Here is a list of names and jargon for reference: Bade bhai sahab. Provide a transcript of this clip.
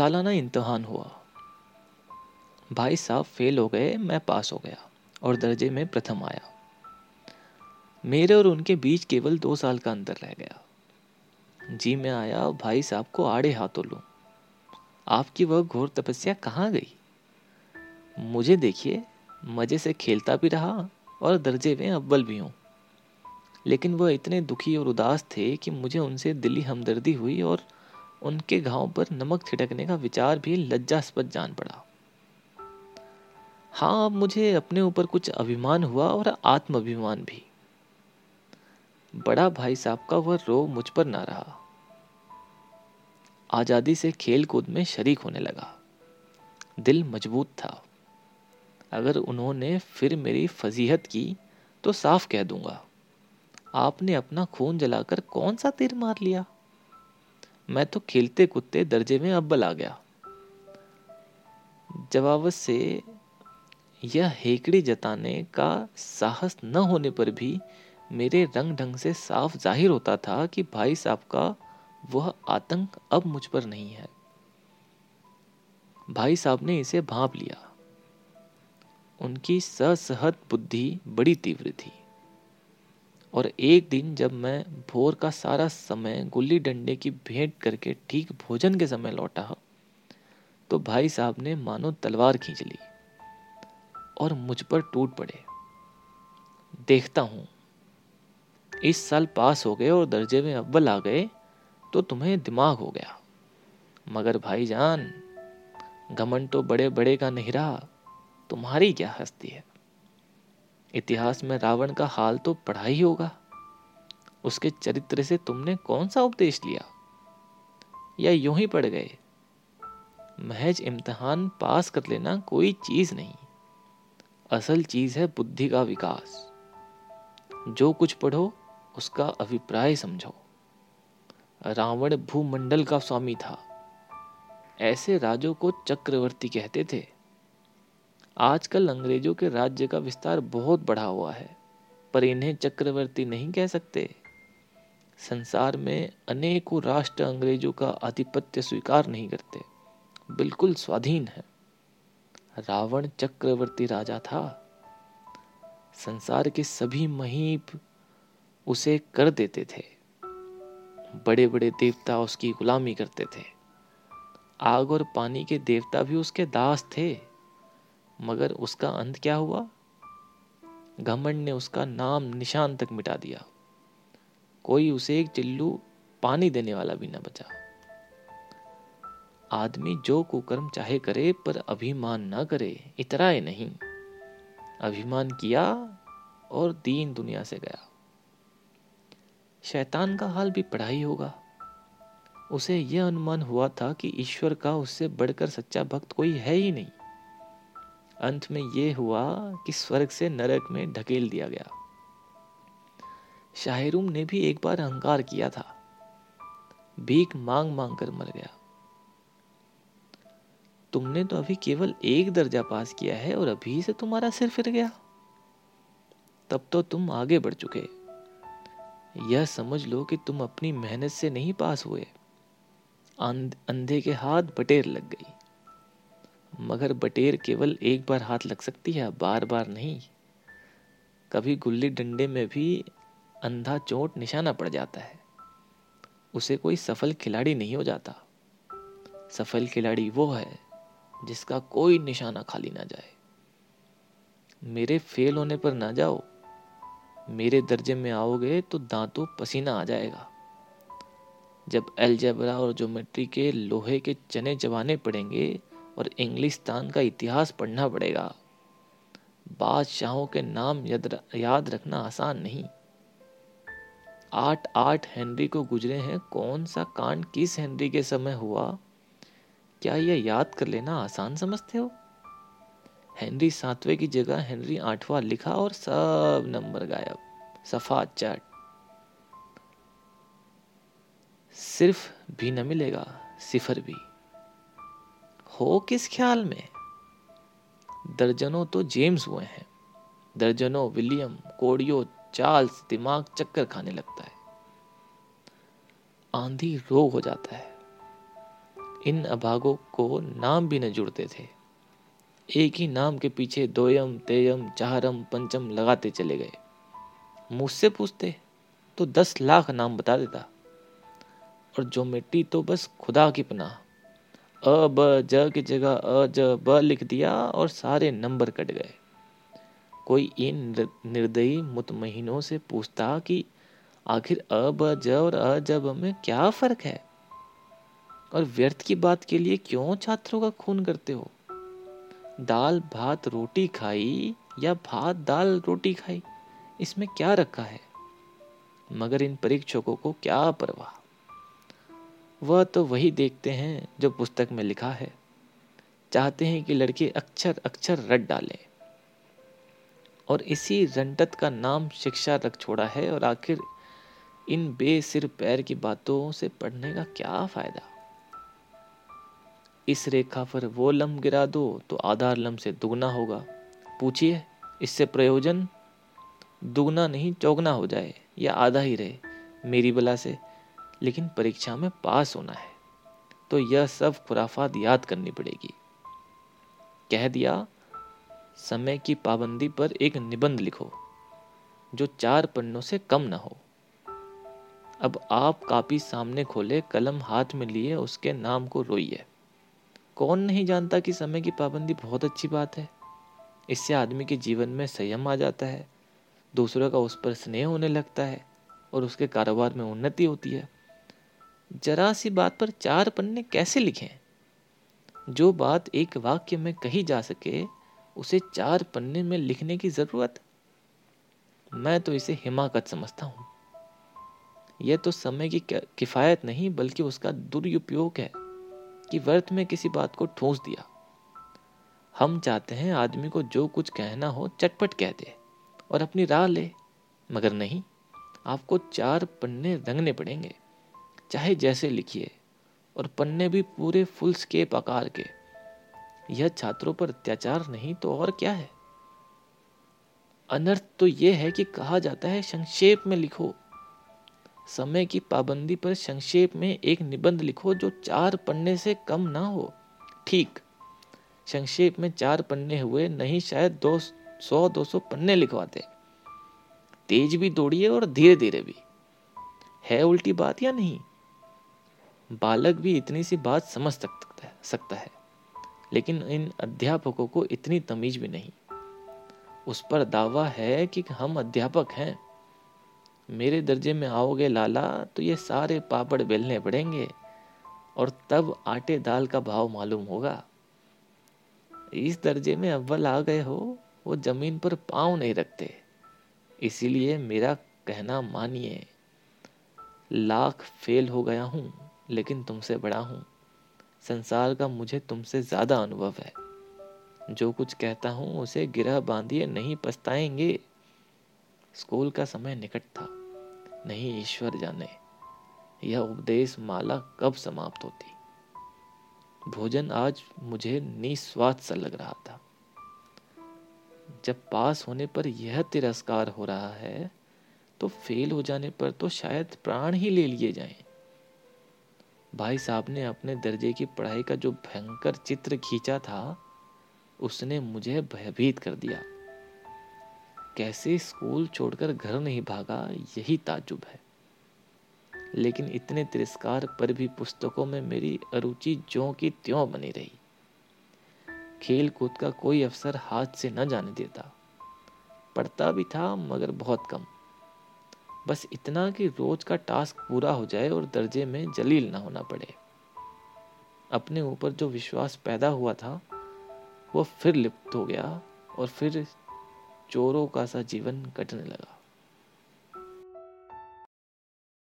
सालाना इम्तहान हुआ। भाई साहब फेल हो गए, मैं पास हो गया और दर्जे में प्रथम आया। मेरे और उनके बीच केवल 2 साल का अंतर रह गया। जी में आया भाई साहब को आड़े हाथों लूं, आपकी वह घोर तपस्या कहाँ गई। मुझे देखिए, मजे से खेलता भी रहा और दर्जे में अव्वल भी हूँ, लेकिन वह इतने दुखी और उदास थे कि मुझे उनसे दिली हमदर्दी हुई और उनके घाव पर नमक छिड़कने का विचार भी लज्जास्पद जान पड़ा। हाँ, अब मुझे अपने ऊपर कुछ अभिमान हुआ और आत्माभिमान भी। बड़ा भाई साहब का वह रोब मुझ पर ना रहा। आज़ादी से खेल कूद में शरीक होने लगा। दिल मजबूत था। अगर उन्होंने फिर मेरी फजीहत की तो साफ कह दूंगा, आपने अपना खून जलाकर कौन सा तीर मार लिया। मैं तो खेलते कूदते दर्जे में अव्वल आ गया। जवावत से यह हेकड़ी जताने का साहस न होने पर भी मेरे रंग ढंग से साफ जाहिर होता था कि भाई साहब का वह आतंक अब मुझ पर नहीं है। भाई साहब ने इसे भांप लिया। उनकी सहसहत बुद्धि बड़ी तीव्र थी और एक दिन जब मैं भोर का सारा समय गुल्ली डंडे की भेंट करके ठीक भोजन के समय लौटा तो भाई साहब ने मानो तलवार खींच ली और मुझ पर टूट पड़े। देखता हूं, इस साल पास हो गए और दर्जे में अव्वल आ गए तो तुम्हें दिमाग हो गया, मगर भाईजान घमंड तो बड़े बड़े का नहीं रहा, तुम्हारी क्या हस्ती है। इतिहास में रावण का हाल तो पढ़ा ही होगा, उसके चरित्र से तुमने कौन सा उपदेश लिया, या यूं ही पढ़ गए। महज इम्तिहान पास कर लेना कोई चीज नहीं, असल चीज है बुद्धि का विकास। जो कुछ पढ़ो उसका अभिप्राय समझो। रावण भूमंडल का स्वामी था, ऐसे राजों को चक्रवर्ती कहते थे। आजकल अंग्रेजों के राज्य का विस्तार बहुत बढ़ा हुआ है, पर इन्हें चक्रवर्ती नहीं कह सकते। संसार में अनेकों राष्ट्र अंग्रेजों का आधिपत्य स्वीकार नहीं करते, बिल्कुल स्वाधीन है। रावण चक्रवर्ती राजा था। संसार के सभी महीब उसे कर देते थे, बड़े बड़े देवता उसकी गुलामी करते थे। आग और पानी के देवता भी उसके दास थे, मगर उसका अंत क्या हुआ। घमंड ने उसका नाम निशान तक मिटा दिया, कोई उसे एक चिल्लू पानी देने वाला भी ना बचा। आदमी जो कुकर्म चाहे करे पर अभिमान ना करे, इतराए नहीं। अभिमान किया और दीन दुनिया से गया। शैतान का हाल भी पढ़ा ही होगा। उसे यह अनुमान हुआ था कि ईश्वर का उससे बढ़कर सच्चा भक्त कोई है ही नहीं। अंत में यह हुआ कि स्वर्ग से नरक में ढकेल दिया गया। शाहरुम ने भी एक बार अहंकार किया था, भीख मांग मांग कर मर गया। तुमने तो अभी केवल 1 दर्जा पास किया है और अभी से तुम्हारा सिर फिर गया, तब तो तुम आगे बढ़ चुके। यह समझ लो कि तुम अपनी मेहनत से नहीं पास हुए। अंधे के हाथ बटेर लग गई, मगर बटेर केवल एक बार हाथ लग सकती है, बार बार नहीं। कभी गुल्ली डंडे में भी अंधा चोट निशाना पड़ जाता है, उसे कोई सफल खिलाड़ी नहीं हो जाता। सफल खिलाड़ी वो है जिसका कोई निशाना खाली ना जाए। मेरे फेल होने पर ना जाओ, मेरे दर्जे में आओगे तो दांतों पसीना आ जाएगा। जब अलजेब्रा और ज्योमेट्री के लोहे के चने चबाने पड़ेंगे और इंग्लिस्तान का इतिहास पढ़ना पड़ेगा। बादशाहों के नाम याद रखना आसान नहीं। 8 हेनरी को गुजरे हैं, कौन सा कांड किस हेनरी के समय हुआ, क्या यह याद कर लेना आसान समझते हो। हेनरी 7वें की जगह हेनरी 8वां लिखा और सब नंबर गायब, सफा चट। सिर्फ भी न मिलेगा, सिफर भी। हो किस ख्याल में, दर्जनों तो जेम्स हुए हैं, दर्जनों विलियम, कोडियो, चार्ल्स। दिमाग चक्कर खाने लगता है, आंधी रोग हो जाता है। इन अभागों को नाम भी न जुड़ते थे। एक ही नाम के पीछे दोयम तेयम चारम पंचम लगाते चले गए। मुझसे पूछते तो 10 लाख नाम बता देता, और जो मिट्टी तो बस खुदा की पनाह। अ ब ज की जगह अ ज ब लिख दिया और सारे नंबर कट गए। कोई इन निर्दयी मुतमहीनों से पूछता कि आखिर अ ब ज और अ ज ब में क्या फर्क है, और व्यर्थ की बात के लिए क्यों छात्रों का खून करते हो? दाल भात रोटी खाई या भात दाल रोटी खाई, इसमें क्या रखा है? मगर इन परीक्षकों को क्या परवाह, वह तो वही देखते हैं जो पुस्तक में लिखा है। चाहते हैं कि लड़के अक्षर अक्षर रट डालें, और इसी रंटत का नाम शिक्षा रख छोड़ा है। और आखिर इन बेसिर पैर की बातों से पढ़ने का क्या फायदा? इस रेखा पर वो लम्ब गिरा दो तो आधार लम्ब से दुगना होगा। पूछिए इससे प्रयोजन? दुगना नहीं चौगना हो जाए या आधा ही रहे, मेरी बला से, लेकिन परीक्षा में पास होना है तो यह सब खुराफात याद करनी पड़ेगी। कह दिया समय की पाबंदी पर एक निबंध लिखो जो 4 पन्नों से कम ना हो। अब आप कापी सामने खोले, कलम हाथ में लिए उसके नाम को रोइए। कौन नहीं जानता कि समय की पाबंदी बहुत अच्छी बात है। इससे आदमी के जीवन में संयम आ जाता है, दूसरों का उस पर स्नेह होने लगता है और उसके कारोबार में उन्नति होती है। जरा सी बात पर 4 पन्ने कैसे लिखें? जो बात एक वाक्य में कही जा सके उसे 4 पन्ने में लिखने की जरूरत? मैं तो इसे हिमाकत समझता हूँ। यह तो समय की किफायत नहीं बल्कि उसका दुरुपयोग है कि वर्त में किसी बात को ठूंस दिया। हम चाहते हैं आदमी को जो कुछ कहना हो चटपट कह दे और अपनी राह ले, मगर नहीं, आपको 4 पन्ने रंगने पड़ेंगे, चाहे जैसे लिखिए, और पन्ने भी पूरे फुल स्केप आकार के। यह छात्रों पर अत्याचार नहीं तो और क्या है? अनर्थ तो यह है कि कहा जाता है संक्षेप में लिखो। समय की पाबंदी पर संक्षेप में एक निबंध लिखो जो 4 पन्ने से कम ना हो। ठीक, संक्षेप में 4 पन्ने हुए, नहीं शायद 100-200 पन्ने लिखवाते। तेज भी दौड़िए और धीरे धीरे भी। है उल्टी बात या नहीं? बालक भी इतनी सी बात समझ सकता है, लेकिन इन अध्यापकों को इतनी तमीज भी नहीं। उस पर दावा है कि हम अध्यापक हैं। मेरे दर्जे में आओगे लाला तो ये सारे पापड़ बेलने पड़ेंगे, और तब आटे दाल का भाव मालूम होगा। इस दर्जे में अव्वल आ गए हो, वो जमीन पर पाँव नहीं रखते। इसीलिए मेरा कहना मानिए। 1,00,000 फेल हो गया हूँ, लेकिन तुमसे बड़ा हूँ। संसार का मुझे तुमसे ज्यादा अनुभव है। जो कुछ कहता हूँ उसे गिरह बांधिए, नहीं पछताएंगे। स्कूल का समय निकट था, नहीं ईश्वर जाने यह उपदेश माला कब समाप्त होती। भोजन आज मुझे निस्वाद सा लग रहा था। जब पास होने पर यह तिरस्कार हो रहा है तो फेल हो जाने पर तो शायद प्राण ही ले लिए जाएं। भाई साहब ने अपने दर्जे की पढ़ाई का जो भयंकर चित्र खींचा था उसने मुझे भयभीत कर दिया। कैसे स्कूल छोड़कर घर नहीं भागा, यही ताज्जुब है। लेकिन इतने तिरस्कार पर भी पुस्तकों में मेरी अरुचि ज्यों की त्यों बनी रही। खेल कूद का कोई अवसर हाथ से न जाने देता। पढ़ता भी था मगर बहुत कम, बस इतना कि रोज का टास्क पूरा हो जाए और दर्जे में जलील ना होना पड़े। अपने ऊपर जो विश्वास पैदा हुआ था वो फिर लिप्त हो गया, और फिर चोरों का सा जीवन कटने लगा।